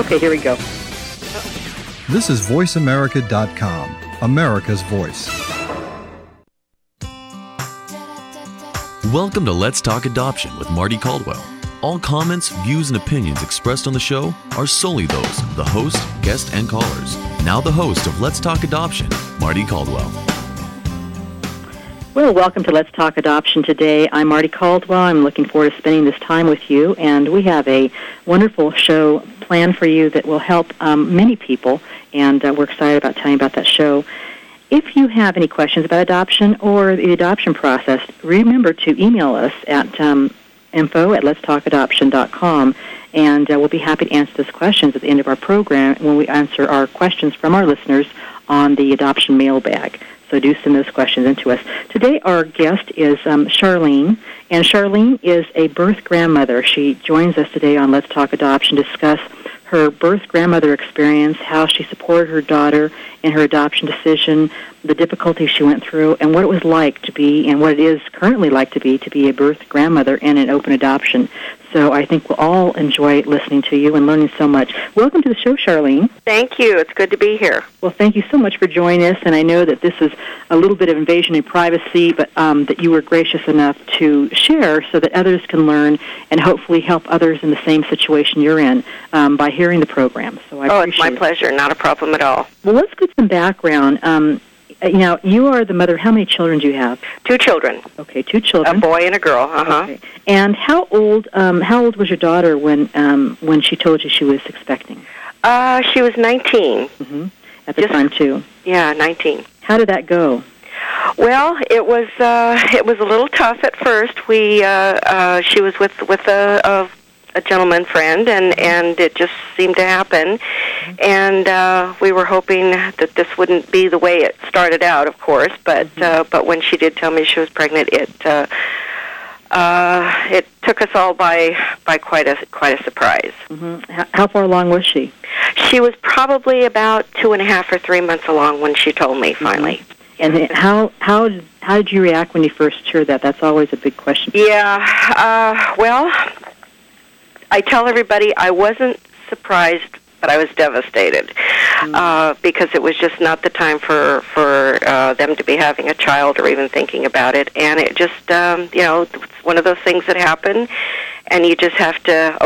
Okay, here we go. This is VoiceAmerica.com, America's Voice. Welcome to Let's Talk Adoption with Marty Caldwell. All comments, views, and opinions expressed on the show are solely those of the host, guest, and callers. Now the host of Let's Talk Adoption, Marty Caldwell. Well, welcome to Let's Talk Adoption today. I'm Marty Caldwell. I'm looking forward to spending this time with you, and we have a wonderful show planned for you that will help many people, and we're excited about telling you about that show. If you have any questions about adoption or the adoption process, remember to email us at info@letstalkadoption.com, and we'll be happy to answer those questions at the end of our program when we answer our questions from our listeners on the adoption mailbag. So do send those questions in to us. Today our guest is Charlene, and Charlene is a birth grandmother. She joins us today on Let's Talk Adoption to discuss her birth grandmother experience, how she supported her daughter in her adoption decision, the difficulties she went through, and what it was like to be, and what it is currently like to be a birth grandmother in an open adoption. So I think we'll all enjoy listening to you and learning so much. Welcome to the show, Charlene. Thank you. It's good to be here. Well, thank you so much for joining us, and I know that this is a little bit of invasion of privacy, but that you were gracious enough to share so that others can learn and hopefully help others in the same situation you're in by hearing the program. So I appreciate it. Oh, it's my pleasure. Not a problem at all. Well, let's get some background. Now, you are the mother. How many children do you have? 2 children. Okay, 2 children. A boy and a girl. Okay. And how old was your daughter when she told you she was expecting? She was 19. Mm-hmm. At the time, too. Yeah, 19. How did that go? Well, it was a little tough at first. She was with a gentleman friend, and it just seemed to happen, and we were hoping that this wouldn't be the way it started out, of course, but when she did tell me she was pregnant, it took us all by quite a surprise. Mm-hmm. How far along was she? She was probably about 2.5 or 3 months along when she told me finally. Mm-hmm. And how did you react when you first heard that? That's always a big question. Yeah. Well, I tell everybody I wasn't surprised, but I was devastated. Mm-hmm. Because it was just not the time for them to be having a child or even thinking about it. And it just, it's one of those things that happen, and you just have to,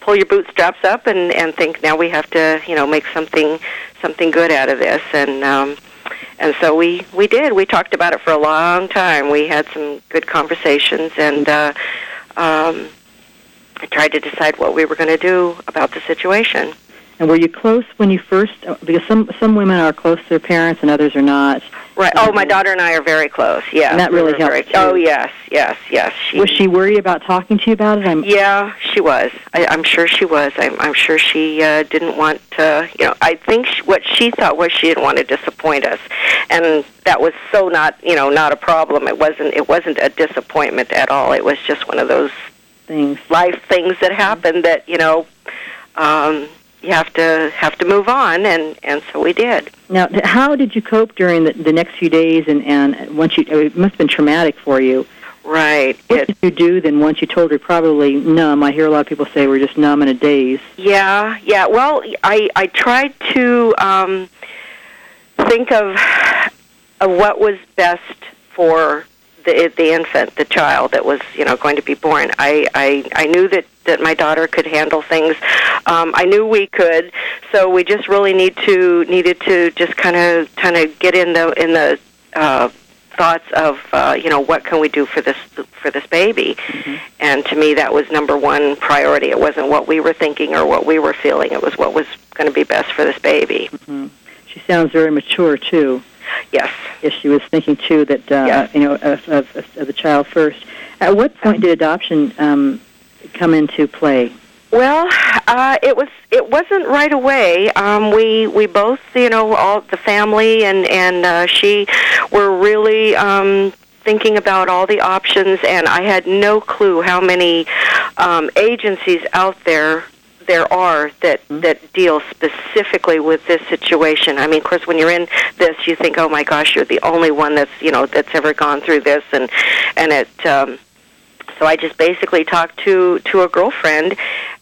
pull your bootstraps up and think now we have to, make something good out of this. And so we did. We talked about it for a long time. We had some good conversations, and I tried to decide what we were going to do about the situation. And were you close when you first? Because some women are close to their parents and others are not. Right. Oh, my daughter and I are very close. Yeah. And that really helped. Oh, yes. Was she worried about talking to you about it? Yeah, she was. I'm sure she was. I'm sure she didn't want to. I think what she thought was she didn't want to disappoint us, and that was so not a problem. It wasn't a disappointment at all. It was just one of those life things that happen that you have to move on, and so we did. Now, how did you cope during the next few days? And once it must have been traumatic for you, right? What did you do then? Once you told her, probably numb. I hear a lot of people say we're just numb in a daze. Yeah. Well, I tried to think of what was best for the infant, the child that was, going to be born. I knew that my daughter could handle things. I knew we could. So we just really needed to just kind of get in the thoughts of what can we do for this baby. Mm-hmm. And to me, that was number one priority. It wasn't what we were thinking or what we were feeling. It was what was going to be best for this baby. Mm-hmm. She sounds very mature too. Yes. Yes, she was thinking too that of the child first. At what point did adoption come into play? Well, it wasn't right away. We both, all the family and she were really thinking about all the options, and I had no clue how many agencies out there are that deal specifically with this situation. I mean, of course, when you're in this, you think, oh my gosh, you're the only one that's that's ever gone through this, and it. So I just basically talked to a girlfriend,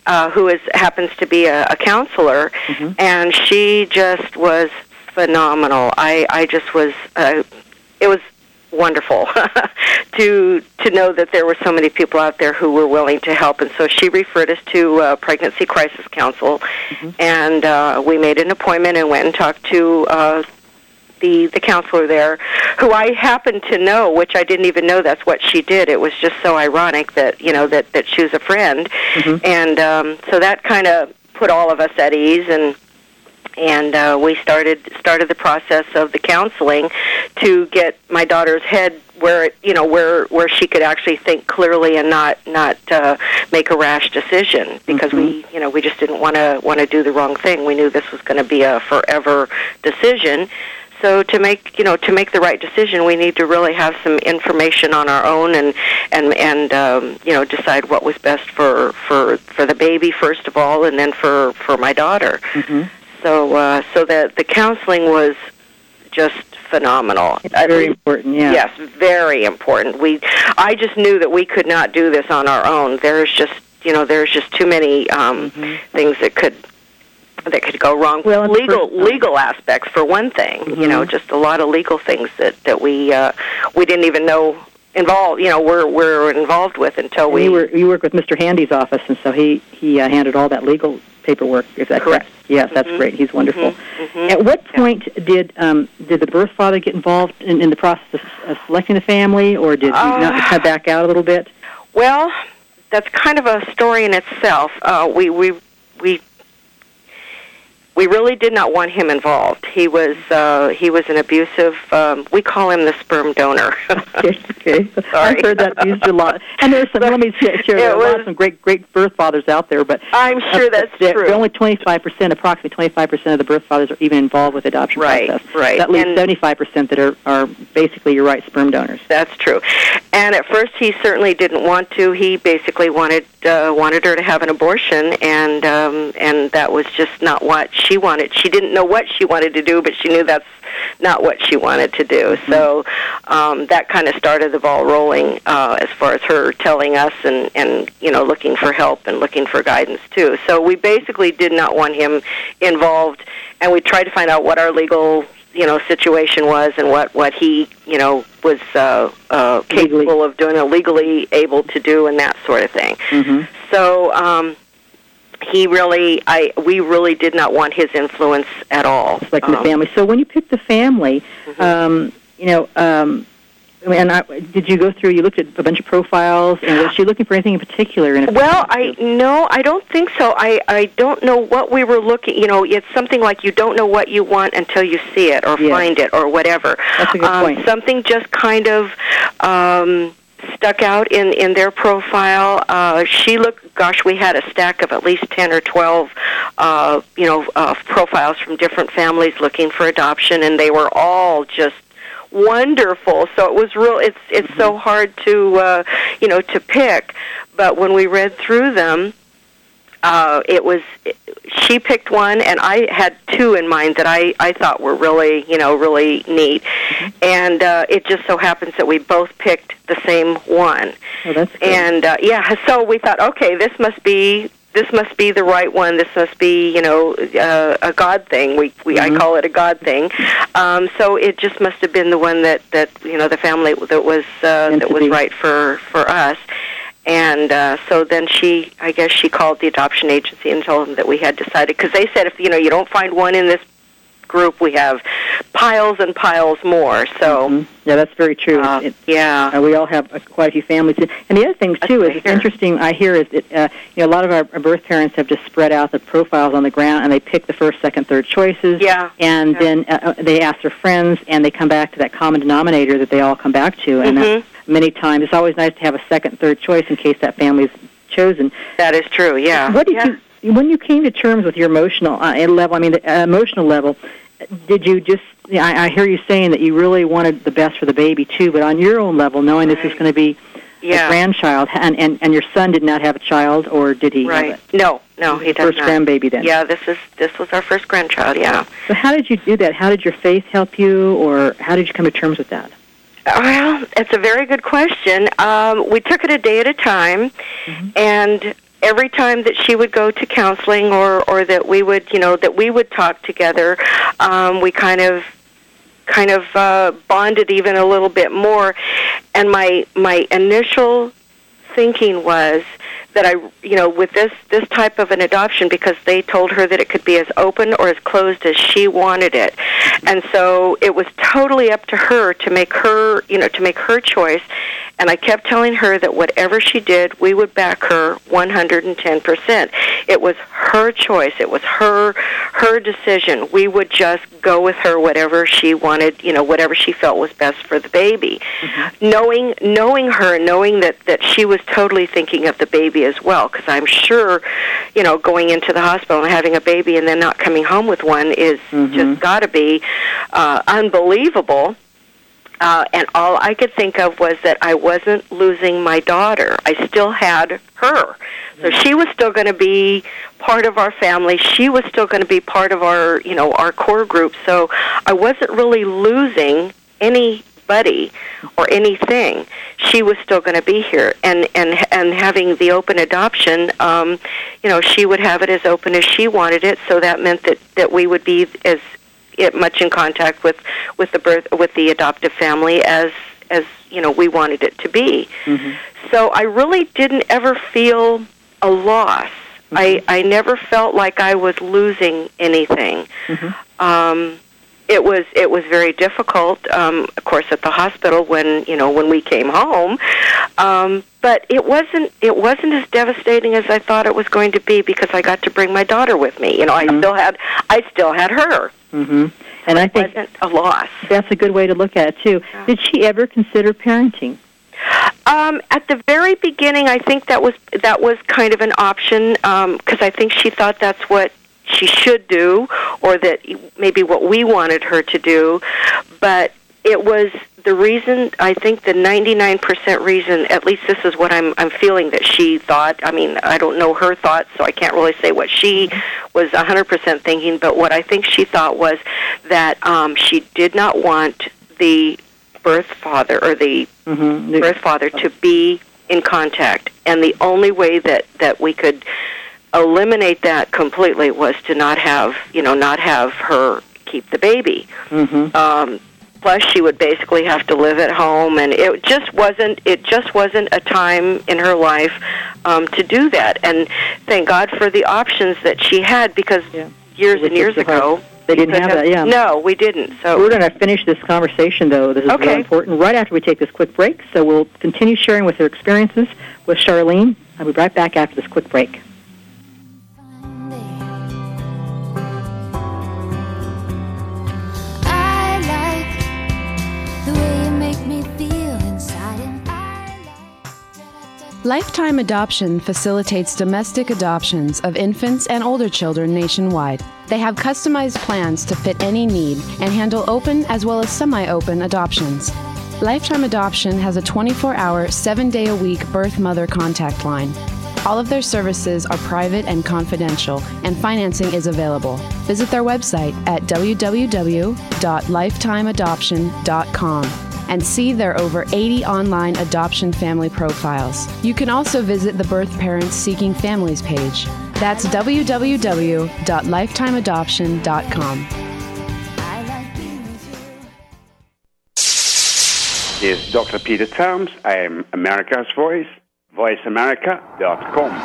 who happens to be a counselor, mm-hmm. and she just was phenomenal. I just was, it was wonderful to know that there were so many people out there who were willing to help. And so she referred us to Pregnancy Crisis Council, mm-hmm. and we made an appointment and went and talked to the counselor there, who I happened to know, which I didn't even know that's what she did. It was just so ironic that, you know, that she was a friend. Mm-hmm. And so that kind of put all of us at ease, and we started the process of the counseling to get my daughter's head where she could actually think clearly and not make a rash decision, because mm-hmm. we just didn't want to do the wrong thing. We knew this was going to be a forever decision. So to make the right decision, we need to really have some information on our own and decide what was best for the baby first of all, and then for my daughter. Mm-hmm. So the counseling was just phenomenal. It's very important, yeah. Yes, very important. I just knew that we could not do this on our own. There's just too many mm-hmm. things that could go wrong. Well, legal aspects, for one thing, mm-hmm. Just a lot of legal things that we didn't even know involved. We're involved with until we. You work with Mr. Handy's office, and so he handled all that legal paperwork. Is that correct? Yes, that's mm-hmm. great. He's wonderful. Mm-hmm. Mm-hmm. At what point did the birth father get involved in the process of selecting the family, or did he not cut back out a little bit? Well, that's kind of a story in itself. We really did not want him involved. He was an abusive. We call him the sperm donor. Okay. I've heard that used a lot. And there's some. Let me share. There are some great birth fathers out there, but I'm sure that's true. Only 25%, approximately 25% of the birth fathers are even involved with the adoption process. Right. That leaves 75% that are basically your right sperm donors. That's true. And at first, he certainly didn't want to. He basically wanted her to have an abortion, and that was just not what she wanted. She didn't know what she wanted to do, but she knew that's not what she wanted to do. Mm-hmm. So that kind of started the ball rolling as far as her telling us and looking for help and looking for guidance too. So we basically did not want him involved, and we tried to find out what our legal situation was and what he was capable legally. Of doing, legally able to do, and that sort of thing. Mm-hmm. So. We really did not want his influence at all. Like in the family. So when you picked the family, mm-hmm. Did you go through? You looked at a bunch of profiles, and was she looking for anything in particular? I don't think so. I don't know what we were looking. It's something like you don't know what you want until you see it or find it or whatever. That's a good point. Something just kind of. Stuck out in their profile. She looked. Gosh, we had a stack of at least 10 or 12, profiles from different families looking for adoption, and they were all just wonderful. So it was real. It's mm-hmm. so hard to pick. But when we read through them, she picked one, and I had two in mind that I thought were really neat. Mm-hmm. And it just so happens that we both picked the same one. Oh, that's good. And so we thought, okay, this must be the right one. This must be, a God thing. I call it a God thing. So it just must have been the one that the family that was right for us. And so then she called the adoption agency and told them that we had decided, because they said if you don't find one in this group, we have piles and piles more. So mm-hmm. yeah, that's very true. We all have quite a few families. And the other thing too is it's interesting. I hear is that a lot of our birth parents have just spread out the profiles on the ground, and they pick the first, second, third choices. Yeah, and then they ask their friends, and they come back to that common denominator that they all come back to, and. Mm-hmm. Many times, it's always nice to have a second, third choice in case that family's chosen. That is true. Yeah. What did you, when you came to terms with your emotional level? I mean, the emotional level. Did you just? I hear you saying that you really wanted the best for the baby too, but on your own level, knowing right. This is going to be a grandchild, and your son did not have a child, or did he? Right. Have it? No, he does not. First grandbaby then. Yeah, this was our first grandchild. Yeah. So how did you do that? How did your faith help you, or how did you come to terms with that? Well, it's a very good question. We took it a day at a time, mm-hmm. and every time that she would go to counseling or that we would, you know, that we would talk together, we kind of bonded even a little bit more. And my initial thinking was that with this type of an adoption, because they told her that it could be as open or as closed as she wanted it, and so it was totally up to her to make her, to make her choice. And I kept telling her that whatever she did, we would back her 110%. It was her choice. It was her decision. We would just go with her whatever she wanted, whatever she felt was best for the baby. Mm-hmm. Knowing that she was totally thinking of the baby as well, because I'm sure, going into the hospital and having a baby and then not coming home with one is mm-hmm. just got to be unbelievable. And all I could think of was that I wasn't losing my daughter. I still had her. So she was still going to be part of our family. She was still going to be part of our, our core group. So I wasn't really losing anybody or anything. She was still going to be here. And having the open adoption, she would have it as open as she wanted it. So that meant that we would be as much in contact with the adoptive family as we wanted it to be. Mm-hmm. So I really didn't ever feel a loss. Mm-hmm. I never felt like I was losing anything. Mm-hmm. It was very difficult, of course, at the hospital when we came home, but it wasn't as devastating as I thought it was going to be, because I got to bring my daughter with me. Mm-hmm. I still had her. Mm-hmm. And I think it wasn't a loss. That's a good way to look at it too. Yeah. Did she ever consider parenting? At the very beginning, I think that was kind of an option, because I think she thought that's what she should do, or that maybe what we wanted her to do. But it was the reason, I think the 99% reason, at least this is what I'm feeling that she thought. I mean, I don't know her thoughts, so I can't really say what she was 100% thinking, but what I think she thought was that she did not want the birth father or the mm-hmm. birth father to be in contact. And the only way that we could eliminate that completely was to not have her keep the baby. Mm-hmm. Plus, she would basically have to live at home, and it just wasn't a time in her life to do that. And thank God for the options that she had, because years and years ago they didn't have that. Yeah, no, we didn't. So we're going to finish this conversation, though. This is really important. Right after we take this quick break, so we'll continue sharing with her experiences with Charlene. I'll be right back after this quick break. Lifetime Adoption facilitates domestic adoptions of infants and older children nationwide. They have customized plans to fit any need and handle open as well as semi-open adoptions. Lifetime Adoption has a 24-hour, 7-day-a-week birth mother contact line. All of their services are private and confidential, and financing is available. Visit their website at www.lifetimeadoption.com. and see their over 80 online adoption family profiles. You can also visit the Birth Parents Seeking Families page. That's www.lifetimeadoption.com. This is Dr. Peter Towns. I am America's Voice, VoiceAmerica.com.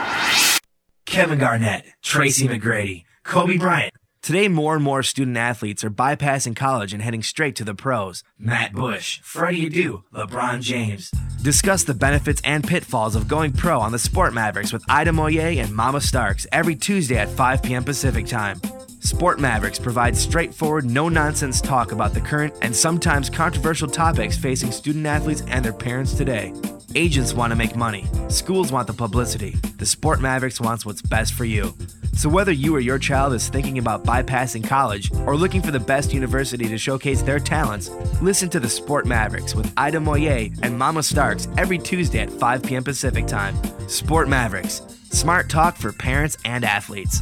Kevin Garnett, Tracy McGrady, Kobe Bryant. Today, more and more student-athletes are bypassing college and heading straight to the pros. Matt Bush, Freddie Adu, LeBron James. Discuss the benefits and pitfalls of going pro on the Sport Mavericks with Ida Moyet and Mama Starks every Tuesday at 5 p.m. Pacific Time. Sport Mavericks provides straightforward, no-nonsense talk about the current and sometimes controversial topics facing student-athletes and their parents today. Agents want to make money. Schools want the publicity. The Sport Mavericks wants what's best for you. So whether you or your child is thinking about bypassing college or looking for the best university to showcase their talents, listen to the Sport Mavericks with Ida Moyet and Mama Starks every Tuesday at 5 p.m. Pacific Time. Sport Mavericks. Smart talk for parents and athletes.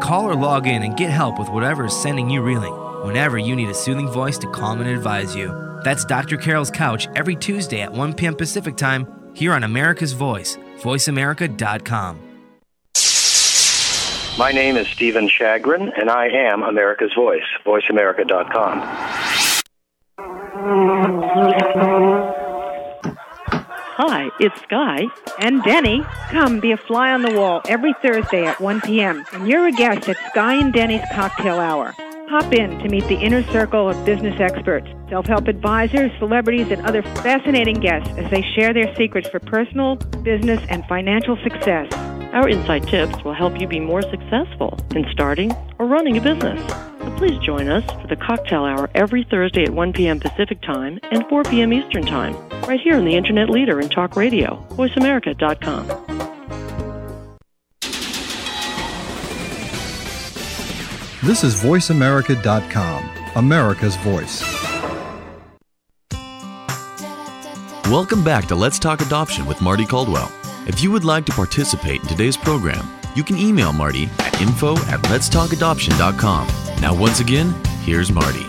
Call or log in and get help with whatever is sending you reeling, whenever you need a soothing voice to calm and advise you. That's Dr. Carol's Couch every Tuesday at 1 p.m. Pacific time here on America's Voice, voiceamerica.com. My name is Stephen Chagrin, and I am America's Voice, voiceamerica.com. Hi, it's Guy and Denny. Come be a fly on the wall every Thursday at 1 p.m., and you're a guest at Guy and Denny's Cocktail Hour. Pop in to meet the inner circle of business experts, self-help advisors, celebrities, and other fascinating guests as they share their secrets for personal, business, and financial success. Our inside tips will help you be more successful in starting or running a business. So please join us for the Cocktail Hour every Thursday at 1 p.m. Pacific Time and 4 p.m. Eastern Time, right here on the Internet Leader in Talk Radio, voiceamerica.com. This is voiceamerica.com, America's Voice. Welcome back to Let's Talk Adoption with Marty Caldwell. If you would like to participate in today's program, you can email Marty at info@letstalkadoption.com. Now, once again, here's Marty.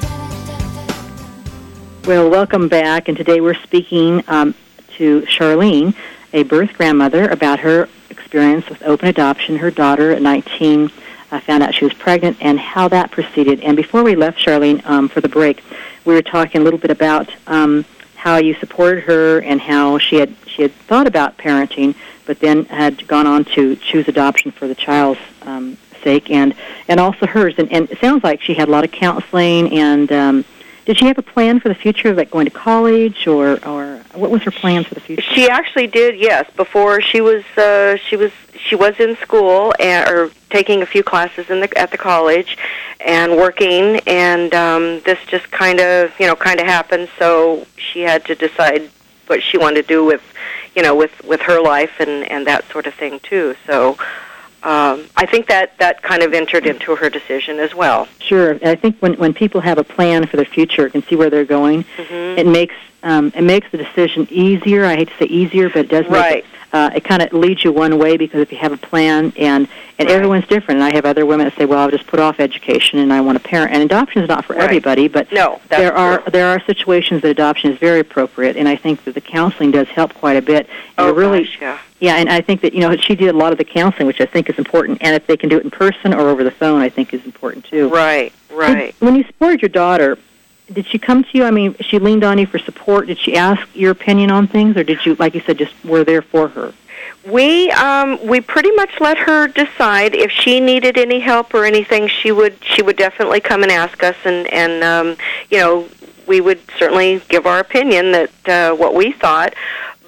Well, welcome back, and today we're speaking to Charlene, a birth grandmother, about her experience with open adoption. Her daughter at 19 found out she was pregnant and how that proceeded. And before we left Charlene for the break, we were talking a little bit about how you supported her and how she had thought about parenting, but then had gone on to choose adoption for the child's sake and also hers. And it sounds like she had a lot of counseling. And did she have a plan for the future, like going to college, or what was her plan for the future? She actually did, yes. Before she was in school or taking a few classes at the college and working, and this just kind of happened. So she had to decide what she wanted to do with her life and that sort of thing too. So I think that kind of entered into her decision as well. Sure. I think when people have a plan for their future and see where they're going, mm-hmm. it makes the decision easier. I hate to say easier, but it does make right. It kind of leads you one way, because if you have a plan, and right. everyone's different. And I have other women that say, well, I'll just put off education and I want to parent. And adoption is not for right. everybody, but no, there are situations that adoption is very appropriate. And I think that the counseling does help quite a bit. And yeah, and I think that, she did a lot of the counseling, which I think is important. And if they can do it in person or over the phone, I think is important too. Right. When you supported your daughter, did she come to you? I mean, she leaned on you for support. Did she ask your opinion on things, or did you, like you said, just were there for her? We pretty much let her decide. If she needed any help or anything, she would definitely come and ask us, and we would certainly give our opinion that what we thought.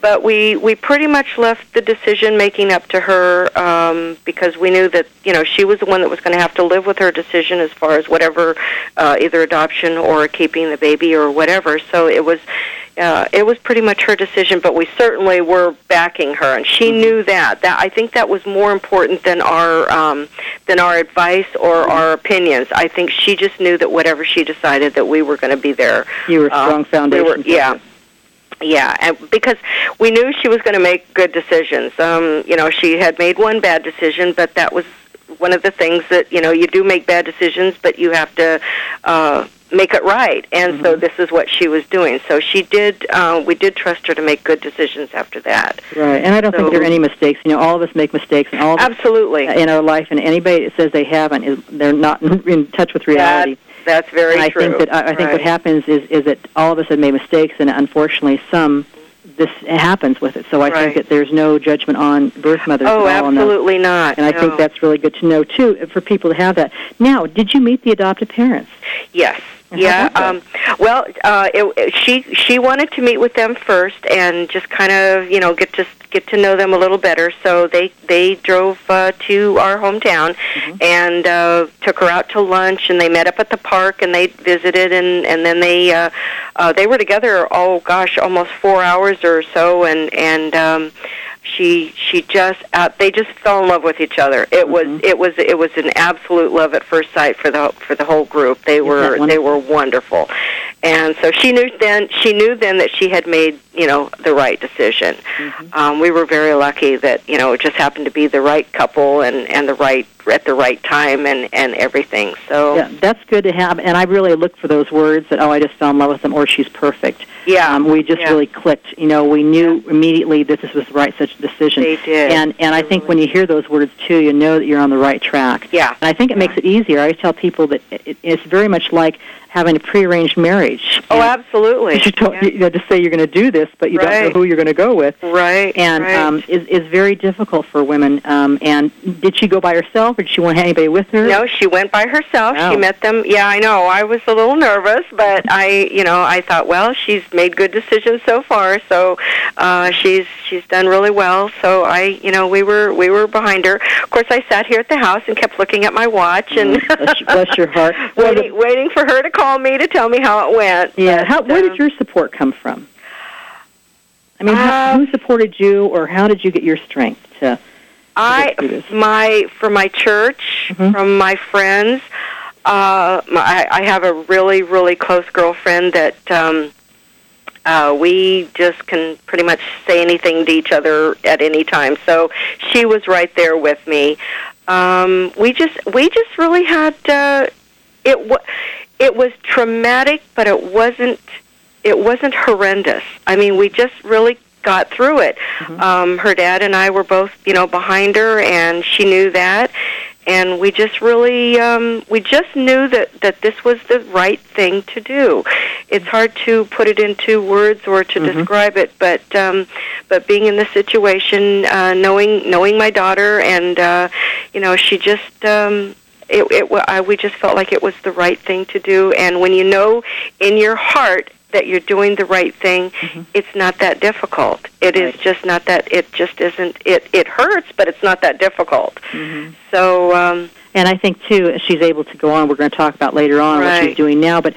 But we pretty much left the decision making up to her, because we knew that she was the one that was going to have to live with her decision as far as whatever, either adoption or keeping the baby or whatever. So it was pretty much her decision, but we certainly were backing her, and she mm-hmm. knew that. That I think that was more important than our advice or mm-hmm. our opinions. I think she just knew that whatever she decided, that we were going to be there. You were a strong foundation. Yeah, and because we knew she was going to make good decisions. She had made one bad decision, but that was one of the things that, you do make bad decisions, but you have to make it right. And mm-hmm. so this is what she was doing. So she did, we did trust her to make good decisions after that. Right, and I don't think there are any mistakes. All of us make mistakes. And all of absolutely. Us in our life, and anybody that says they haven't, they're not in touch with reality. That's very and I true. Think that, I think right. what happens is that all of us have made mistakes, and unfortunately this happens with it. So I right. think that there's no judgment on birth mothers at all. Oh, absolutely not. And I think that's really good to know, too, for people to have that. Now, did you meet the adoptive parents? Yes. Yeah. She wanted to meet with them first and just kind of get to know them a little better. So they drove to our hometown mm-hmm. and took her out to lunch, and they met up at the park, and they visited, and then they were together almost 4 hours or so, and They just fell in love with each other. It was an absolute love at first sight for the whole group. They were wonderful, and so she knew then that she had made the right decision. Mm-hmm. We were very lucky that it just happened to be the right couple and the right at the right time and everything. So yeah, that's good to have. And I really look for those words that I just fell in love with them, or she's perfect. Yeah, we just really clicked. We knew immediately that this was the right such decision. They did. And I think when you hear those words too, you know that you're on the right track. Yeah. And I think it makes it easier. I always tell people that it's very much like having a prearranged marriage. Oh, absolutely. You just say you're going to do this, but you don't know who you're going to go with. Right. And is very difficult for women. And did she go by herself, or did she want to have anybody with her? No, she went by herself. Wow. She met them. Yeah, I know. I was a little nervous, but I thought, well, she's made good decisions so far, so she's done really well. So we were behind her. Of course, I sat here at the house and kept looking at my watch and bless your heart, waiting for her to call me to tell me how it went. Yeah, where did your support come from? I mean, who supported you, or how did you get your strength to? From my church, mm-hmm. from my friends. I have a really, really close girlfriend that we just can pretty much say anything to each other at any time. So she was right there with me. We just really had it was traumatic, but it wasn't horrendous. I mean, we just really got through it. Mm-hmm. Her dad and I were both, behind her, and she knew that. And we just really, we just knew that this was the right thing to do. It's hard to put it into words or to mm-hmm. describe it, but being in this situation, knowing my daughter, and she just. We just felt like it was the right thing to do, and when you know in your heart that you're doing the right thing, mm-hmm. it's not that difficult. It right. is just not that. It just isn't. It hurts, but it's not that difficult. Mm-hmm. So, and I think too, she's able to go on. We're going to talk about later on right. what she's doing now, but.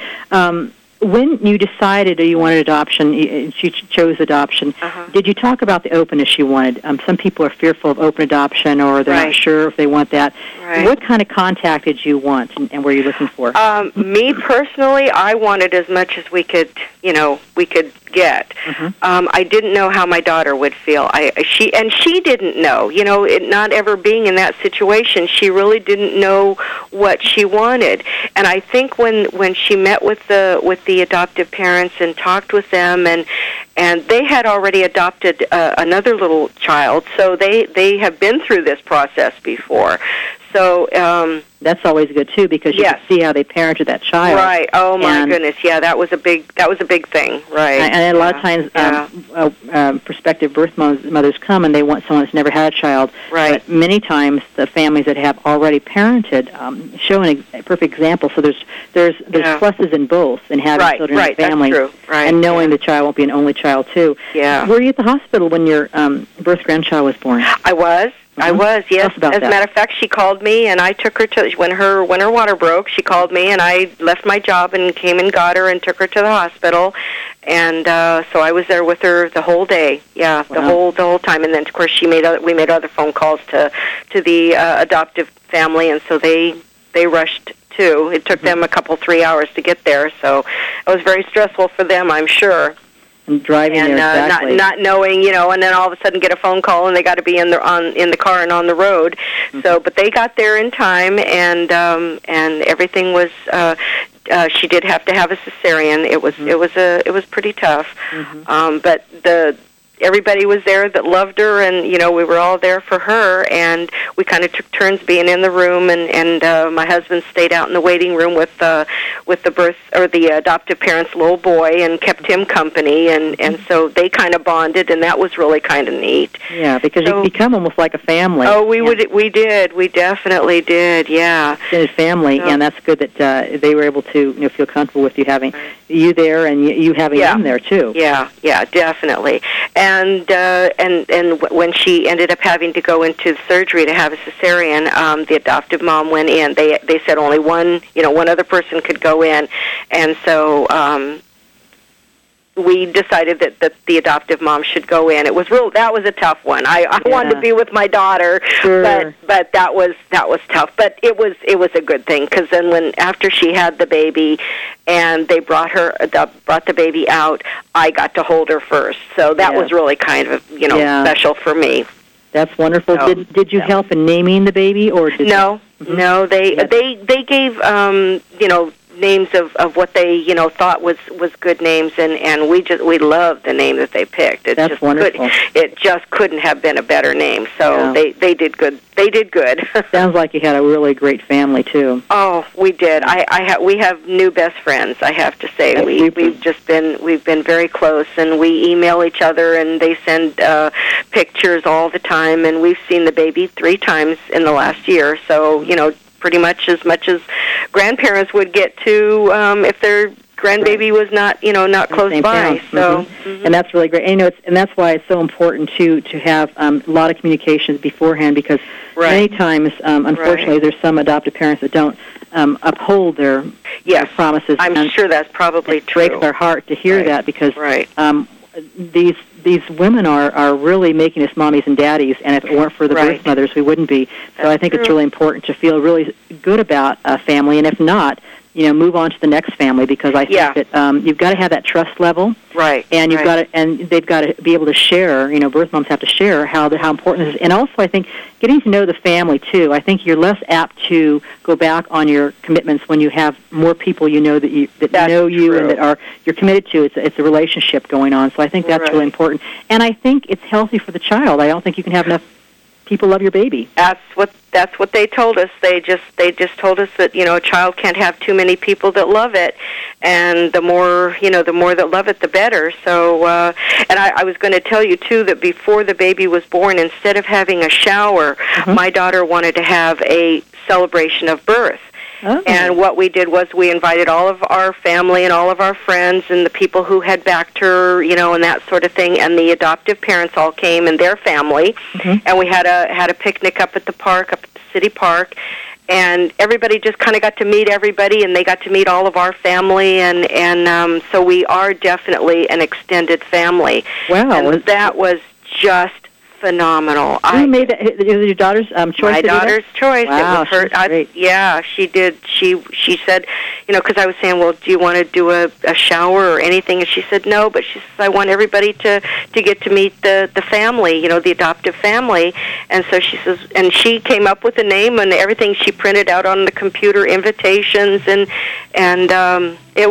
When you decided you wanted adoption, she chose adoption, uh-huh. did you talk about the openness she wanted? Some people are fearful of open adoption, or they're right. not sure if they want that. Right. What kind of contact did you want, and were you looking for? Me personally, I wanted as much as we could get. Mm-hmm. I didn't know how my daughter would feel. She didn't know. Not ever being in that situation, she really didn't know what she wanted. And I think when she met with the adoptive parents and talked with them, and they had already adopted another little child, so they have been through this process before. So that's always good too, because you yes. can see how they parented that child. Right. Oh my goodness. Yeah, that was a big thing. Right. And a lot of times, prospective birth mothers come and they want someone that's never had a child. Right. But many times, the families that have already parented show a perfect example. So there's pluses in both in having children in the family. That's true. Right. And knowing the child won't be an only child too. Yeah. Were you at the hospital when your birth grandchild was born? I was. Mm-hmm. I was, yes. As a matter of fact, she called me, and I took her to when her water broke. She called me, and I left my job and came and got her and took her to the hospital, and so I was there with her the whole day. Yeah, wow. the whole time, and then of course we made other phone calls to the adoptive family, and so they rushed too. It took mm-hmm. them 3 hours to get there, so it was very stressful for them, I'm sure. And driving and, there exactly. Not knowing, and then all of a sudden get a phone call and they got to be in the car and on the road. Mm-hmm. So, but they got there in time, and everything was. She did have to have a cesarean. It was mm-hmm. it was pretty tough, mm-hmm. But everybody was there that loved her, and we were all there for her, and we kind of took turns being in the room, and my husband stayed out in the waiting room with the birth or the adoptive parents' little boy, and kept him company, and so they kind of bonded, and that was really kind of neat. Yeah, because you become almost like a family. Oh, we definitely did, yeah. Extended family, so. And that's good that they were able to feel comfortable with you having you there, and you having them there too. Yeah, definitely, And when she ended up having to go into surgery to have a cesarean, the adoptive mom went in. They said only one other person could go in, and so we decided that the adoptive mom should go in. It was that was a tough one. I wanted to be with my daughter, sure. but that was tough. But it was a good thing, because then after she had the baby, and they brought the baby out, I got to hold her first. So that was really kind of special for me. That's wonderful. So, did you help in naming the baby, or did no? They gave names of what they thought was good names, and we loved the name that they picked. That's wonderful. It just couldn't have been a better name. So they did good. They did good. Sounds like you had a really great family too. Oh, we did. We have new best friends. I have to say we've been very close, and we email each other, and they send pictures all the time, and we've seen the baby 3 times in the last year. So pretty much as grandparents would get to if their grandbaby was not, not close by. Mm-hmm. So, and that's really great. And, and that's why it's so important to have a lot of communications beforehand, because many times, unfortunately, there's some adoptive parents that don't uphold their promises. I'm sure that's probably true. It breaks our heart to hear that, because these women are really making us mommies and daddies, and if it weren't for the birth mothers, we wouldn't be. So I think it's really important to feel really good about a family, and if not, move on to the next family, because I think that you've got to have that trust level, and you've got to, and they've got to be able to share. Birth moms have to share how important this is, and also I think getting to know the family too. I think you're less apt to go back on your commitments when you have more people that know you and that you're committed to. It's a relationship going on, so I think that's really important, and I think it's healthy for the child. I don't think you can have enough. People love your baby. That's what they told us. They just told us that a child can't have too many people that love it, and the more that love it, the better. So, and I was going to tell you too that before the baby was born, instead of having a shower, my daughter wanted to have a celebration of birth. Oh. And what we did was we invited all of our family and all of our friends and the people who had backed her, and that sort of thing. And the adoptive parents all came and their family, and we had a picnic up at the city park. And everybody just kind of got to meet everybody, and they got to meet all of our family, and so we are definitely an extended family. Wow, and that was just phenomenal. You made that. It was your daughter's choice. My daughter's choice. Wow, it was her. She did. She said, because I was saying, well, do you want to do a shower or anything? And she said no, but she says, I want everybody to get to meet the family, the adoptive family. And so she says, and she came up with a name and everything. She printed out on the computer invitations and. It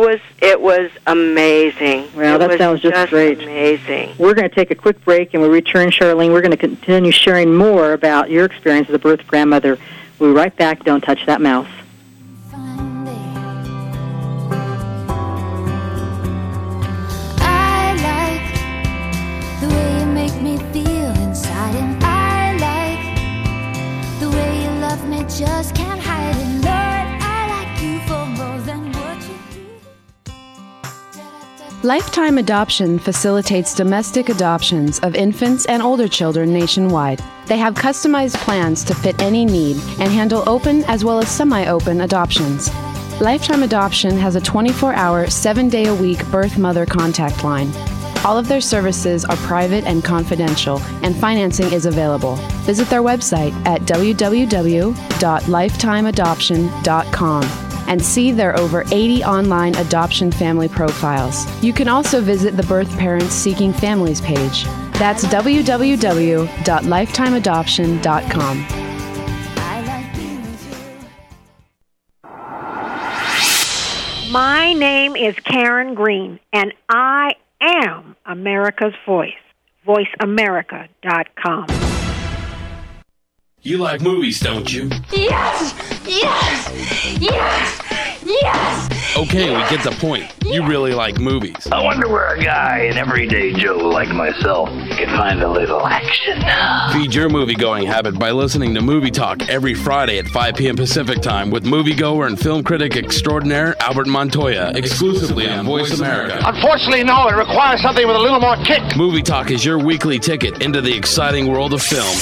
was amazing. Wow, that sounds just great. Amazing. We're going to take a quick break, and we'll return, Charlene. We're going to continue sharing more about your experience as a birth grandmother. We'll be right back. Don't touch that mouse. I like the way you make me feel inside, and I like the way you love me, just can't hide it. Lifetime Adoption facilitates domestic adoptions of infants and older children nationwide. They have customized plans to fit any need and handle open as well as semi-open adoptions. Lifetime Adoption has a 24-hour, 7-day-a-week birth mother contact line. All of their services are private and confidential, and financing is available. Visit their website at www.lifetimeadoption.com. and see their over 80 online adoption family profiles. You can also visit the Birth Parents Seeking Families page. That's www.lifetimeadoption.com. My name is Karen Green, and I am America's Voice, VoiceAmerica.com. You like movies, don't you? Yes! Yes! Yes! Yes! Okay, yes! We get the point. Yes! You really like movies. I wonder where a guy, an everyday Joe like myself, can find a little action. Feed your movie-going habit by listening to Movie Talk every Friday at 5 p.m. Pacific Time with moviegoer and film critic extraordinaire Albert Montoya, exclusively on Voice America. Unfortunately, no. It requires something with a little more kick. Movie Talk is your weekly ticket into the exciting world of film.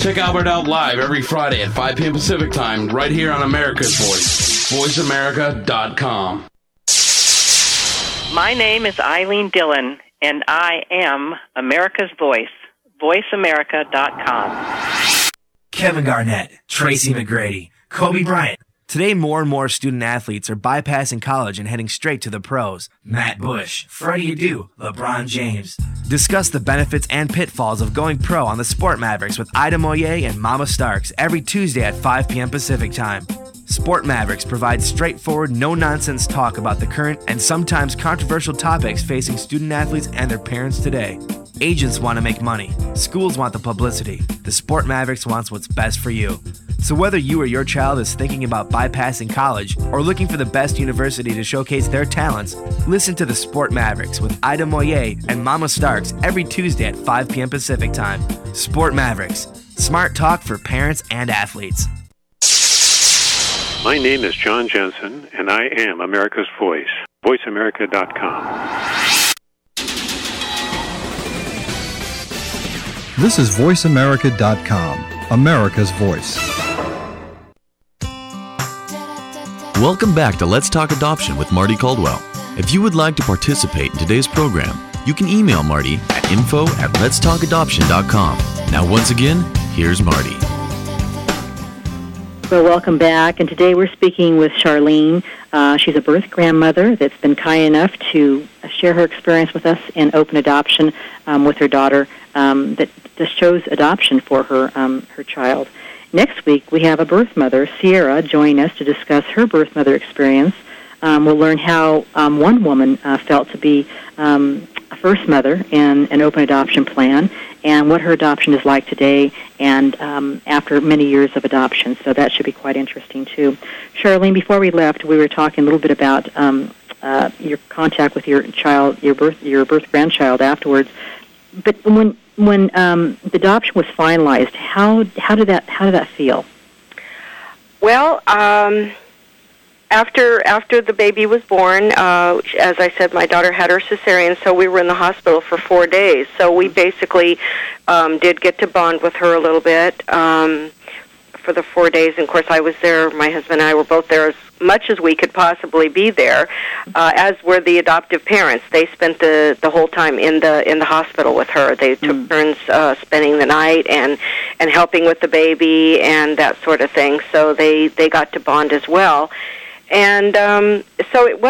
Check Albert out live every Friday at 5 p.m. Pacific Time, right here on America's Voice, voiceamerica.com. My name is Eileen Dillon, and I am America's Voice, VoiceAmerica.com. Kevin Garnett, Tracy McGrady, Kobe Bryant. Today, more and more student-athletes are bypassing college and heading straight to the pros. Matt Bush, Freddie Adu, LeBron James. Discuss the benefits and pitfalls of going pro on the Sport Mavericks with Ida Moyet and Mama Starks every Tuesday at 5 p.m. Pacific Time. Sport Mavericks provides straightforward, no-nonsense talk about the current and sometimes controversial topics facing student-athletes and their parents today. Agents want to make money. Schools want the publicity. The Sport Mavericks wants what's best for you. So whether you or your child is thinking about bypassing college or looking for the best university to showcase their talents, listen to the Sport Mavericks with Ida Moyet and Mama Starks every Tuesday at 5 p.m. Pacific Time. Sport Mavericks, smart talk for parents and athletes. My name is John Jensen, and I am America's Voice, VoiceAmerica.com. This is VoiceAmerica.com, America's Voice. Welcome back to Let's Talk Adoption with Marty Caldwell. If you would like to participate in today's program, you can email Marty at info@letstalkadoption.com. Now once again, here's Marty. Well, welcome back, and today we're speaking with Charlene. She's a birth grandmother that's been kind enough to share her experience with us in open adoption with her daughter that just chose adoption for her her child. Next week, we have a birth mother, Sierra, join us to discuss her birth mother experience. We'll learn how one woman felt to be a first mother in an open adoption plan and what her adoption is like today and after many years of adoption. So that should be quite interesting, too. Charlene, before we left, we were talking a little bit about your contact with your child, your birth grandchild afterwards. But when the adoption was finalized, how did that feel? Well, after the baby was born, as I said, my daughter had her cesarean, so we were in the hospital for 4 days. So we basically did get to bond with her a little bit for the 4 days. And of course, I was there. My husband and I were both there as much as we could possibly be there, as were the adoptive parents. They spent the whole time in the hospital with her. They took turns spending the night and helping with the baby and that sort of thing. So they got to bond as well. And so it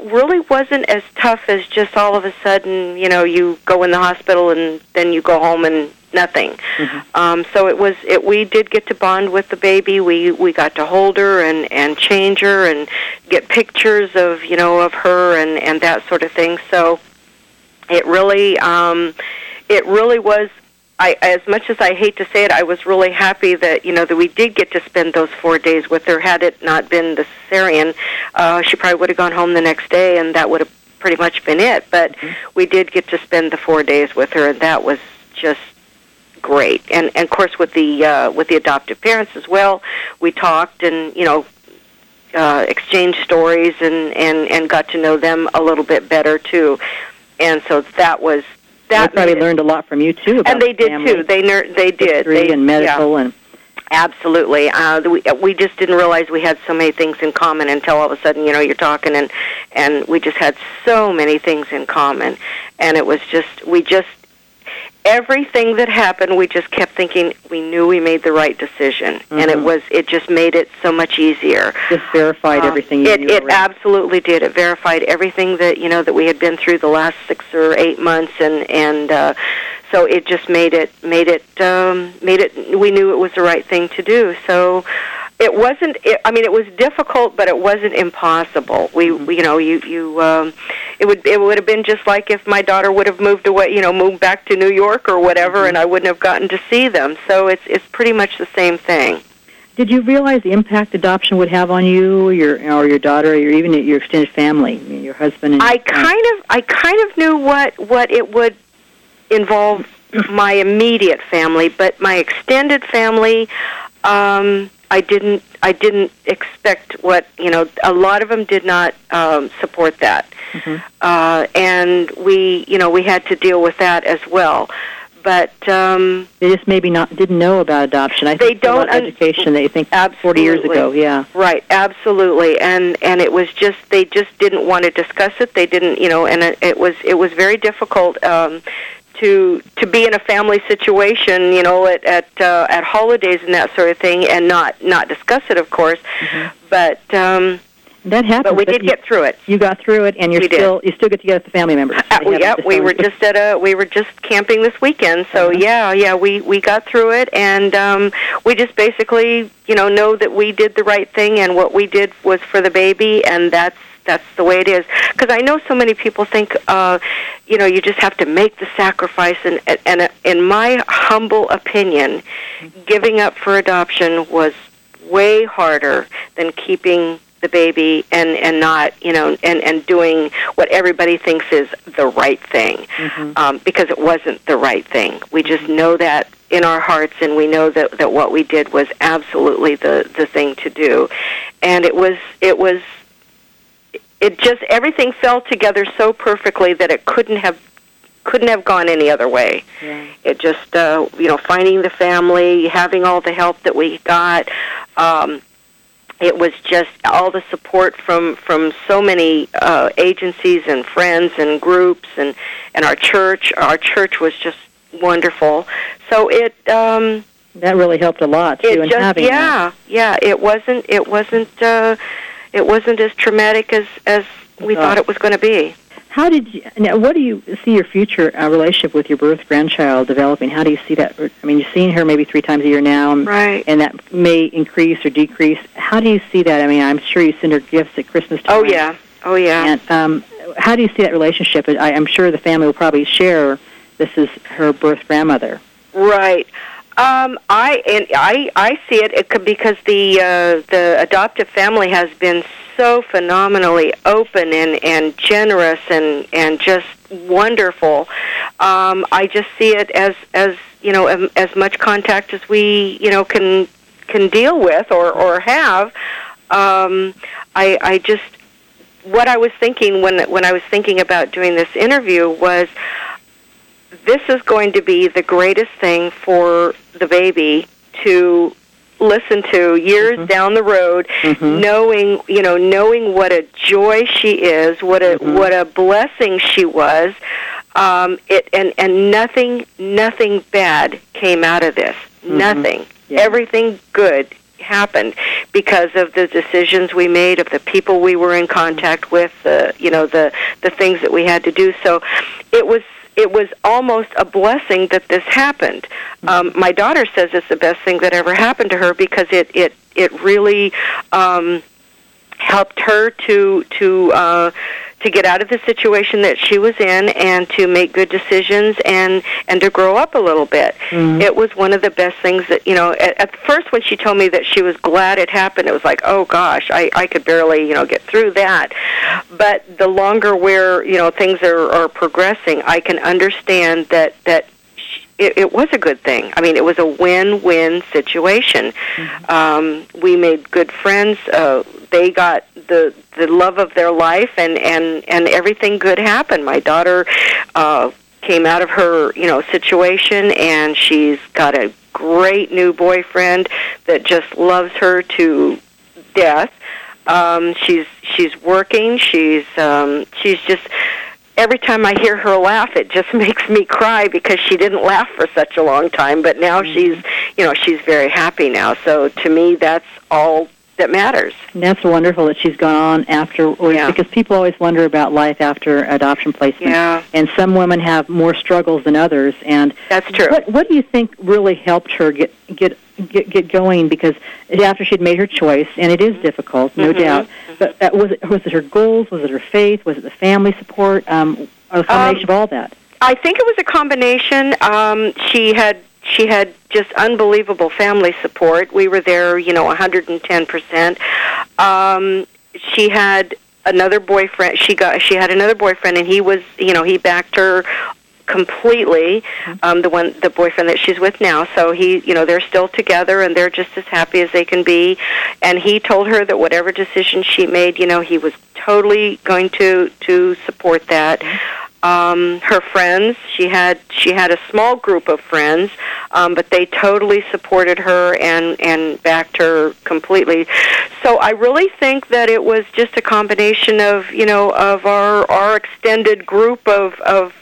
really wasn't as tough as just all of a sudden, you know, you go in the hospital and then you go home and nothing. Mm-hmm. So we did get to bond with the baby. We got to hold her and change her and get pictures of, you know, of her and that sort of thing. So it really was, as much as I hate to say it, I was really happy that, you know, that we did get to spend those 4 days with her. Had it not been the cesarean, she probably would have gone home the next day and that would have pretty much been it. But we did get to spend the 4 days with her, and that was just great. And of course with the adoptive parents as well, we talked and, you know, exchanged stories and got to know them a little bit better too. And so that they probably learned a lot from you too. About and they did family, too. They did. They and medical, yeah. And absolutely. We just didn't realize we had so many things in common until all of a sudden, you know, you're talking and we just had so many things in common, and it was just everything that happened, we just kept thinking we knew we made the right decision, mm-hmm. and it just made it so much easier. Just verified everything you knew. It absolutely did. It verified everything that, you know, that we had been through the last 6 or 8 months, and so it just made it. We knew it was the right thing to do. So it wasn't. It was difficult, but it wasn't impossible. We you know, you. It would have been just like if my daughter would have moved away, you know, moved back to New York or whatever, mm-hmm. and I wouldn't have gotten to see them. So it's pretty much the same thing. Did you realize the impact adoption would have on you, or your daughter, or even your extended family, your husband? And I kind of knew what it would involve my immediate family, but my extended family, I didn't expect what, you know, a lot of them did not support that. Mm-hmm. And we had to deal with that as well. but they just maybe didn't know about adoption. I think about education that you think absolutely 40 years ago. Yeah, right, absolutely. And it was just they just didn't want to discuss it. They didn't, you know, and it was very difficult to be in a family situation, you know, at holidays and that sort of thing, and not discuss it, of course, mm-hmm. but. That happened. But we did get through it. You got through it, and you still get together with the family members. We were just camping this weekend, so uh-huh. we got through it, and we just basically know that we did the right thing, and what we did was for the baby, and that's the way it is. Because I know so many people think, you just have to make the sacrifice, and in my humble opinion, giving up for adoption was way harder than keeping the baby and not, and doing what everybody thinks is the right thing, mm-hmm. Because it wasn't the right thing. We just know that in our hearts, and we know that what we did was absolutely the thing to do. And it just everything fell together so perfectly that it couldn't have gone any other way. Yeah. It just, finding the family, having all the help that we got, it was just all the support from so many agencies and friends and groups and our church. Our church was just wonderful. So it that really helped a lot too. And having it wasn't as traumatic as we thought it was going to be. How did you now? What do you see your future relationship with your birth grandchild developing? How do you see that? I mean, you're seeing her maybe 3 times a year now, right? And that may increase or decrease. How do you see that? I mean, I'm sure you send her gifts at Christmas time. Oh yeah. And how do you see that relationship? I'm sure the family will probably share this is her birth grandmother, right? I see it because the adoptive family has been so phenomenally open and generous and just wonderful. I just see it as much contact as we can deal with or have. I just what I was thinking when I was thinking about doing this interview was, this is going to be the greatest thing for the baby to listen to years mm-hmm. down the road, mm-hmm. knowing what a joy she is, what a blessing she was. Nothing bad came out of this. Mm-hmm. Nothing. Yeah. Everything good happened because of the decisions we made, of the people we were in contact with, the things that we had to do. So it was almost a blessing that this happened. My daughter says it's the best thing that ever happened to her because it really helped her to get out of the situation that she was in and to make good decisions and to grow up a little bit. Mm-hmm. It was one of the best things that, at first when she told me that she was glad it happened, it was like, oh gosh, I could barely, get through that. But the longer where, things are progressing, I can understand that it was a good thing. I mean, it was a win-win situation. Mm-hmm. We made good friends. They got the love of their life, and everything good happened. My daughter came out of her, situation, and she's got a great new boyfriend that just loves her to death. She's working. She's just. Every time I hear her laugh, it just makes me cry because she didn't laugh for such a long time. But now mm-hmm. she's very happy now. So to me, that's all that matters. And that's wonderful that she's gone on afterwards because people always wonder about life after adoption placement. Yeah. And some women have more struggles than others. And that's true. What do you think really helped her get going? Because after she'd made her choice, and it is difficult, no mm-hmm. doubt. But was it her goals? Was it her faith? Was it the family support? Or the combination of all that? I think it was a combination. She had just unbelievable family support. We were there, 110%. She had another boyfriend. She had another boyfriend, and he was, he backed her completely. The boyfriend that she's with now. So he, they're still together, and they're just as happy as they can be. And he told her that whatever decision she made, he was totally going to support that. her friends. She had a small group of friends, but they totally supported her and backed her completely. So I really think that it was just a combination of, you know, of our extended group of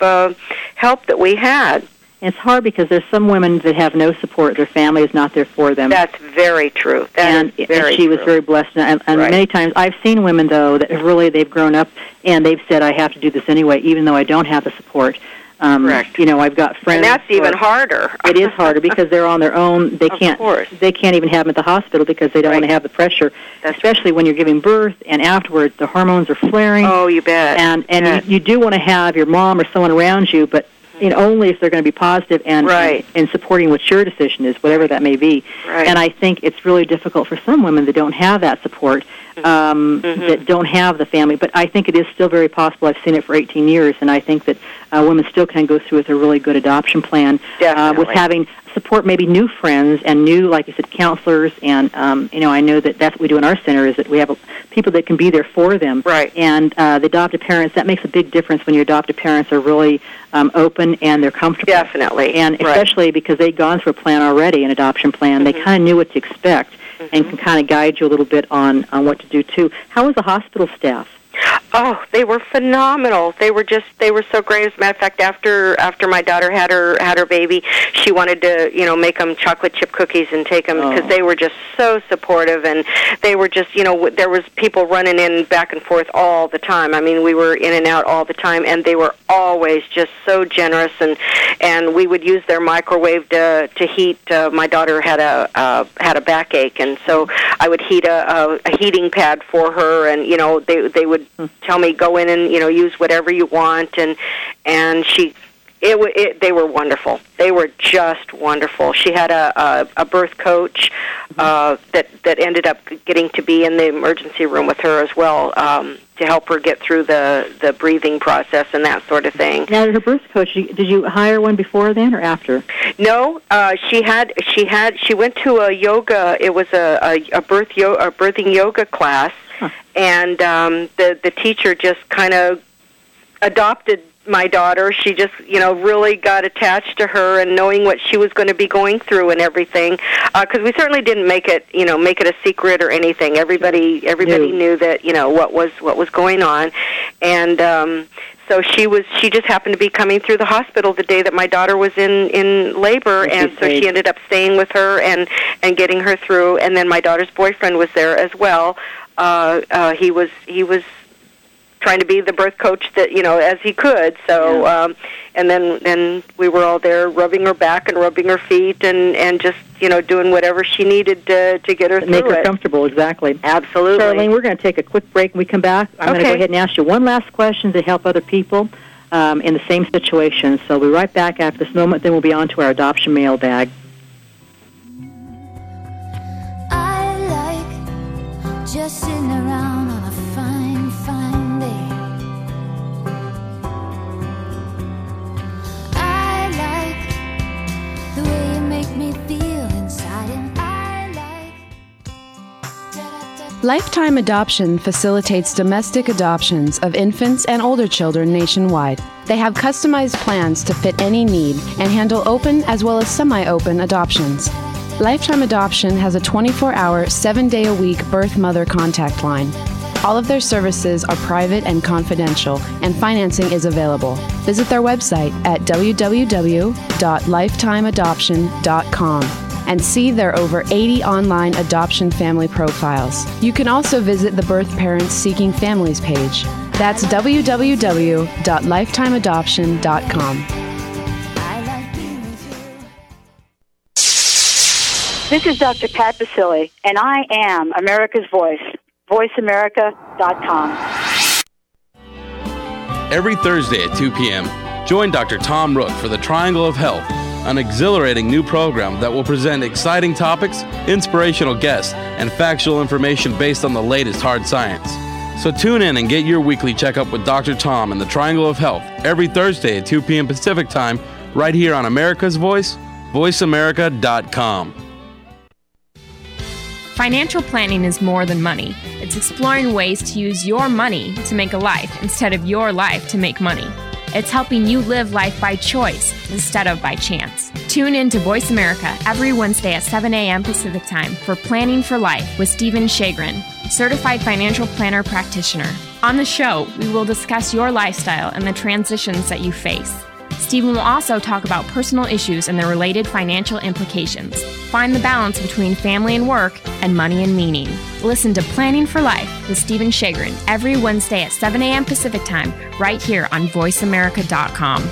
help that we had. It's hard because there's some women that have no support. Their family is not there for them. That's very true. She was very blessed. And right. Many times I've seen women, though, that really they've grown up and they've said, I have to do this anyway, even though I don't have the support. Correct. You know, I've got friends. And that's even harder. It is harder because they're on their own. They can't even have them at the hospital because they don't want to have the pressure, especially when you're giving birth and afterwards the hormones are flaring. Oh, you bet. And yes. you do want to have your mom or someone around you, but you know, only if they're going to be positive and supporting what your decision is, whatever that may be. Right. And I think it's really difficult for some women that don't have that support, that don't have the family. But I think it is still very possible. I've seen it for 18 years, and I think that women still can go through with a really good adoption plan with having support, maybe new friends and new, like you said, counselors. And, you know, I know that that's what we do in our center is that we have people that can be there for them. Right. And the adoptive parents, that makes a big difference when your adoptive parents are really open and they're comfortable. Definitely. And especially because they've gone through a plan already, an adoption plan. They kind of knew what to expect and can kind of guide you a little bit on what to do, too. How was the hospital staff? Oh, they were phenomenal. They were so great. As a matter of fact, after my daughter had her baby, she wanted to, you know, make them chocolate chip cookies and take them because they were just so supportive, and they were just, you know, there was people running in back and forth all the time. I mean, we were in and out all the time, and they were always just so generous, and we would use their microwave to heat. My daughter had a backache, and so I would heat a heating pad for her, and you know they would tell me, go in and, you know, use whatever you want, and she, they were wonderful. They were just wonderful. She had a birth coach that ended up getting to be in the emergency room with her as well, to help her get through the breathing process and that sort of thing. Now, her birth coach, did you hire one before then or after? No, she went to a yoga. It was a birthing yoga class. Huh. And the teacher just kind of adopted my daughter. She just, you know, really got attached to her, and knowing what she was going to be going through and everything, because we certainly didn't make it a secret or anything. Everybody knew that, you know, what was going on, and so she just happened to be coming through the hospital the day that my daughter was in labor, and so she ended up staying with her and getting her through. And then my daughter's boyfriend was there as well. He was trying to be the birth coach that, you know, as he could. So, and then we were all there rubbing her back and rubbing her feet and just, you know, doing whatever she needed to get her through it. Make her comfortable, exactly. Absolutely. Charlene, we're going to take a quick break. When we come back, I'm going to go ahead and ask you one last question to help other people in the same situation. So we'll be right back after this moment, then we'll be on to our adoption mailbag. Just sitting around on a fine, fine day. I like the way you make me feel inside, and I like... Lifetime Adoption facilitates domestic adoptions of infants and older children nationwide. They have customized plans to fit any need and handle open as well as semi-open adoptions. Lifetime Adoption has a 24-hour, 7-day-a-week birth mother contact line. All of their services are private and confidential, and financing is available. Visit their website at www.lifetimeadoption.com and see their over 80 online adoption family profiles. You can also visit the Birth Parents Seeking Families page. That's www.lifetimeadoption.com. This is Dr. Pat Basile, and I am America's Voice, VoiceAmerica.com. Every Thursday at 2 p.m., join Dr. Tom Rook for the Triangle of Health, an exhilarating new program that will present exciting topics, inspirational guests, and factual information based on the latest hard science. So tune in and get your weekly checkup with Dr. Tom and the Triangle of Health every Thursday at 2 p.m. Pacific Time, right here on America's Voice, VoiceAmerica.com. Financial planning is more than money. It's exploring ways to use your money to make a life instead of your life to make money. It's helping you live life by choice instead of by chance. Tune in to Voice America every Wednesday at 7 a.m. Pacific Time for Planning for Life with Stephen Shagrin, Certified Financial Planner Practitioner. On the show, we will discuss your lifestyle and the transitions that you face. Stephen will also talk about personal issues and their related financial implications. Find the balance between family and work and money and meaning. Listen to Planning for Life with Stephen Shagrin every Wednesday at 7 a.m. Pacific Time, right here on VoiceAmerica.com.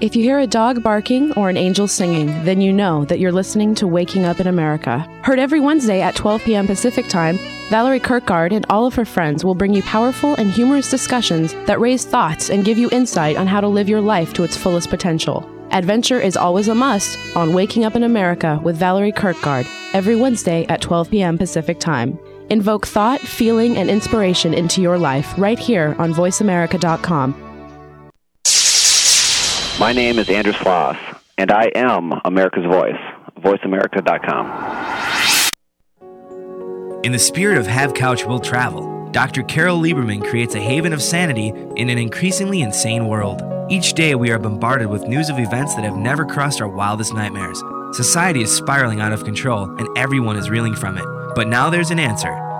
If you hear a dog barking or an angel singing, then you know that you're listening to Waking Up in America. Heard every Wednesday at 12 p.m. Pacific Time, Valerie Kirkgaard and all of her friends will bring you powerful and humorous discussions that raise thoughts and give you insight on how to live your life to its fullest potential. Adventure is always a must on Waking Up in America with Valerie Kirkgaard, every Wednesday at 12 p.m. Pacific Time. Invoke thought, feeling, and inspiration into your life right here on VoiceAmerica.com. My name is Andrew Sloss, and I am America's Voice, VoiceAmerica.com. In the spirit of Have Couch Will Travel, Dr. Carol Lieberman creates a haven of sanity in an increasingly insane world. Each day we are bombarded with news of events that have never crossed our wildest nightmares. Society is spiraling out of control, and everyone is reeling from it. But now there's an answer.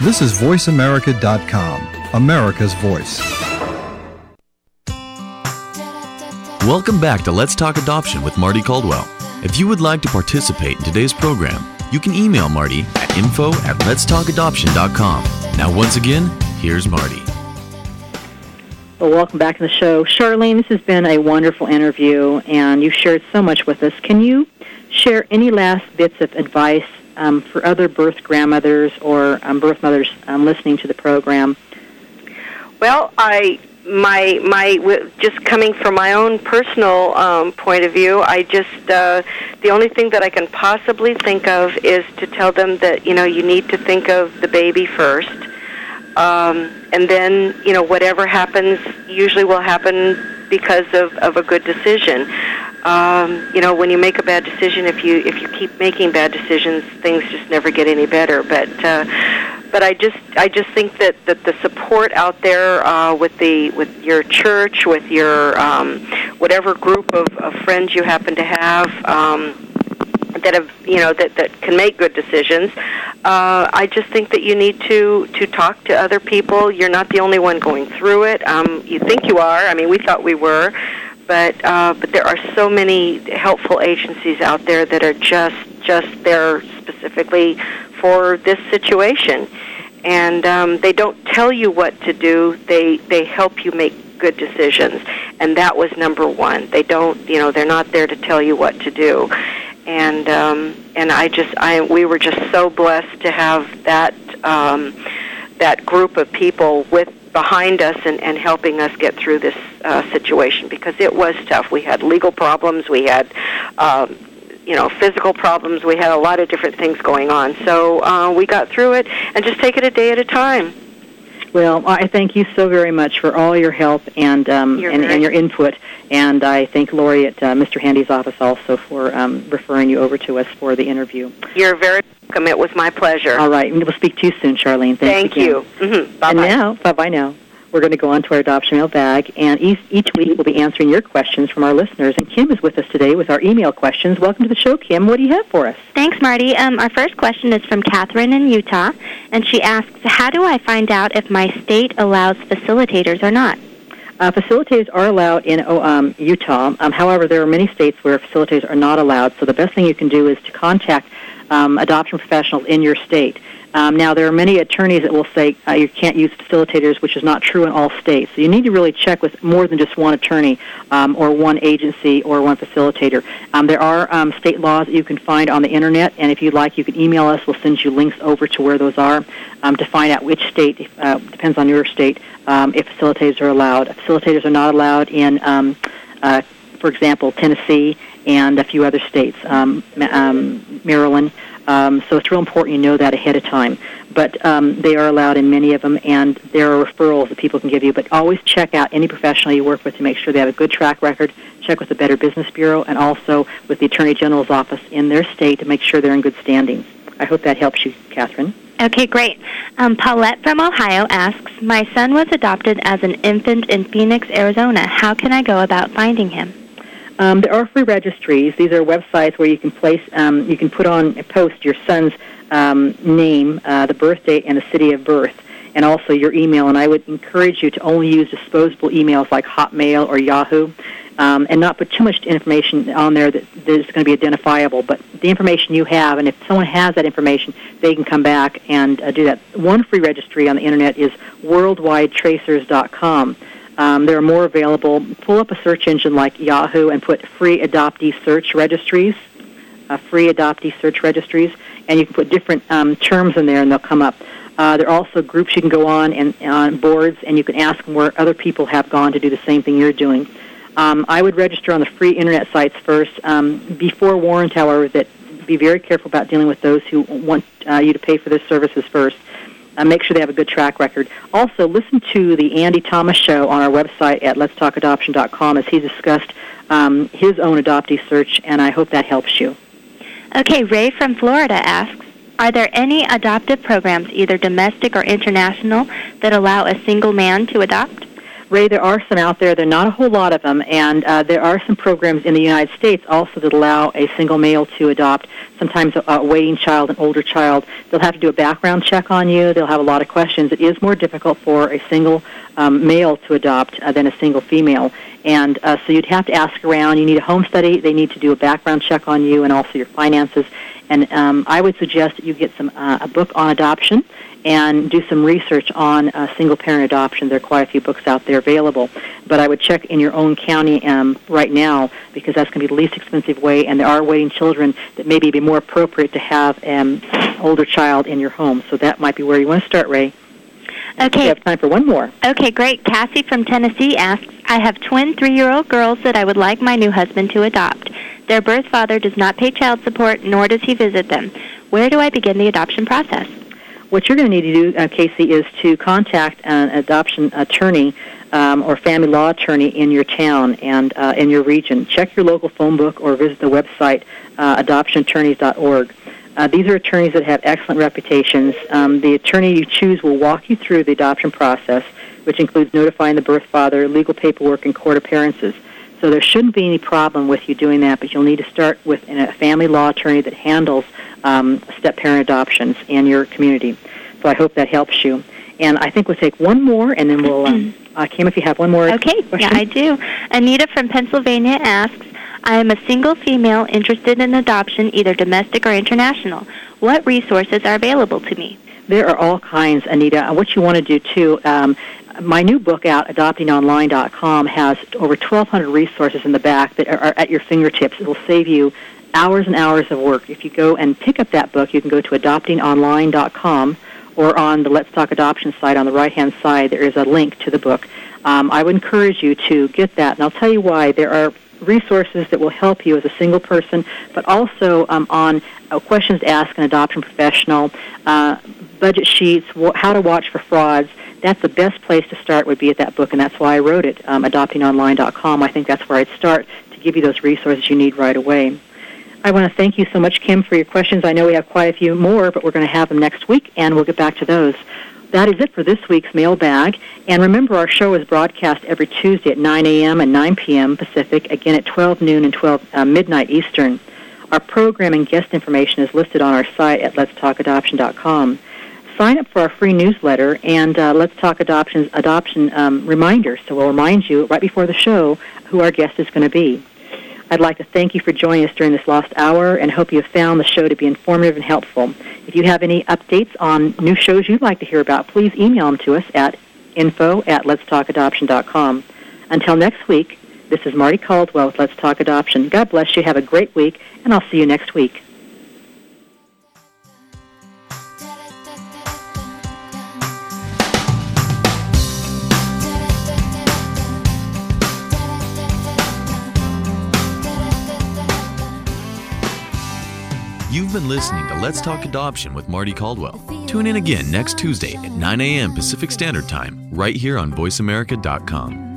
This is VoiceAmerica.com, America's Voice. Welcome back to Let's Talk Adoption with Marty Caldwell. If you would like to participate in today's program, you can email Marty at info@letstalkadoption.com. Now, once again, here's Marty. Well, welcome back to the show. Charlene, this has been a wonderful interview, and you've shared so much with us. Can you share any last bits of advice for other birth grandmothers or birth mothers listening to the program? Well, just coming from my own personal point of view, the only thing that I can possibly think of is to tell them that, you know, you need to think of the baby first, and then, you know, whatever happens usually will happen because of a good decision. You know, when you make a bad decision, if you keep making bad decisions, things just never get any better. But I just think that the support out there with your church, with your whatever group of friends you happen to have that can make good decisions. I just think that you need to talk to other people. You're not the only one going through it. You think you are. I mean, we thought we were. But there are so many helpful agencies out there that are just there specifically for this situation, and they don't tell you what to do. They help you make good decisions, and that was number one. They don't, you know, they're not there to tell you what to do, and we were just so blessed to have that group of people with. Behind us and helping us get through this situation, because it was tough. We had legal problems, we had physical problems, we had a lot of different things going on. So we got through it, and just take it a day at a time. Well, I thank you so very much for all your help and your input, and I thank Lori at Mr. Handy's office also for referring you over to us for the interview. You're very welcome. It was my pleasure. All right. We'll speak to you soon, Charlene. Thank you. Mm-hmm. Bye-bye. And now, bye-bye now. We're going to go on to our adoption mailbag, and each week we'll be answering your questions from our listeners. And Kim is with us today with our email questions. Welcome to the show, Kim. What do you have for us? Thanks, Marty. Our first question is from Catherine in Utah, and she asks, how do I find out if my state allows facilitators or not? Facilitators are allowed in Utah. However, there are many states where facilitators are not allowed, so the best thing you can do is to contact adoption professionals in your state. Now, there are many attorneys that will say you can't use facilitators, which is not true in all states. So you need to really check with more than just one attorney or one agency or one facilitator. There are state laws that you can find on the Internet, and if you'd like, you can email us. We'll send you links over to where those are to find out which state, depends on your state, if facilitators are allowed. Facilitators are not allowed in, for example, Tennessee and a few other states, Maryland. So it's real important you know that ahead of time. But they are allowed in many of them, and there are referrals that people can give you. But always check out any professional you work with to make sure they have a good track record. Check with the Better Business Bureau and also with the Attorney General's office in their state to make sure they're in good standing. I hope that helps you, Catherine. Okay, great. Paulette from Ohio asks, my son was adopted as an infant in Phoenix, Arizona. How can I go about finding him? There are free registries. These are websites where you can place, you can put on, post your son's name, the birth date, and the city of birth, and also your email. And I would encourage you to only use disposable emails like Hotmail or Yahoo, and not put too much information on there that is going to be identifiable. But the information you have, and if someone has that information, they can come back and do that. One free registry on the Internet is WorldwideTracers.com. There are more available. Pull up a search engine like Yahoo and put free adoptee search registries, and you can put different terms in there, and they'll come up. There are also groups you can go on and on boards, and you can ask them where other people have gone to do the same thing you're doing. I would register on the free Internet sites first. Be forewarned, however, that be very careful about dealing with those who want you to pay for their services first. Make sure they have a good track record. Also, listen to the Andy Thomas show on our website at letstalkadoption.com as he discussed his own adoptee search, and I hope that helps you. Okay, Ray from Florida asks, are there any adoptive programs, either domestic or international, that allow a single man to adopt? Ray, there are some out there. There are not a whole lot of them, and there are some programs in the United States also that allow a single male to adopt, sometimes a waiting child, an older child. They'll have to do a background check on you. They'll have a lot of questions. It is more difficult for a single male to adopt than a single female, and so you'd have to ask around. You need a home study. They need to do a background check on you and also your finances, and I would suggest that you get some a book on adoption and do some research on single-parent adoption. There are quite a few books out there available. But I would check in your own county right now, because that's going to be the least expensive way, and there are waiting children that maybe be more appropriate to have an older child in your home. So that might be where you want to start, Ray. Okay. We have time for one more. Okay, great. Cassie from Tennessee asks, I have twin 3-year-old girls that I would like my new husband to adopt. Their birth father does not pay child support, nor does he visit them. Where do I begin the adoption process? What you're going to need to do, Casey, is to contact an adoption attorney or family law attorney in your town and in your region. Check your local phone book or visit the website, adoptionattorneys.org. These are attorneys that have excellent reputations. The attorney you choose will walk you through the adoption process, which includes notifying the birth father, legal paperwork, and court appearances. So there shouldn't be any problem with you doing that, but you'll need to start with a family law attorney that handles step-parent adoptions in your community. So I hope that helps you. And I think we'll take one more, and then we'll... Kim, if you have one more question. Yeah, I do. Anita from Pennsylvania asks, I am a single female interested in adoption, either domestic or international. What resources are available to me? There are all kinds, Anita. And what you want to do, too... my new book out, AdoptingOnline.com, has over 1,200 resources in the back that are at your fingertips. It will save you hours and hours of work. If you go and pick up that book, you can go to AdoptingOnline.com or on the Let's Talk Adoption site on the right-hand side. There is a link to the book. I would encourage you to get that, and I'll tell you why. There are resources that will help you as a single person, but also on questions to ask an adoption professional, budget sheets, how to watch for frauds. That's the best place to start would be at that book, and that's why I wrote it, adoptingonline.com. I think that's where I'd start to give you those resources you need right away. I want to thank you so much, Kim, for your questions. I know we have quite a few more, but we're going to have them next week, and we'll get back to those. That is it for this week's mailbag. And remember, our show is broadcast every Tuesday at 9 a.m. and 9 p.m. Pacific, again at 12 noon and 12 midnight Eastern. Our program and guest information is listed on our site at letstalkadoption.com. Sign up for our free newsletter and Let's Talk Adoption's adoption reminder. So we'll remind you right before the show who our guest is going to be. I'd like to thank you for joining us during this last hour and hope you have found the show to be informative and helpful. If you have any updates on new shows you'd like to hear about, please email them to us at info@letstalkadoption.com. Until next week, this is Marty Caldwell with Let's Talk Adoption. God bless you. Have a great week, and I'll see you next week. You've been listening to Let's Talk Adoption with Marty Caldwell. Tune in again next Tuesday at 9 a.m. Pacific Standard Time, right here on VoiceAmerica.com.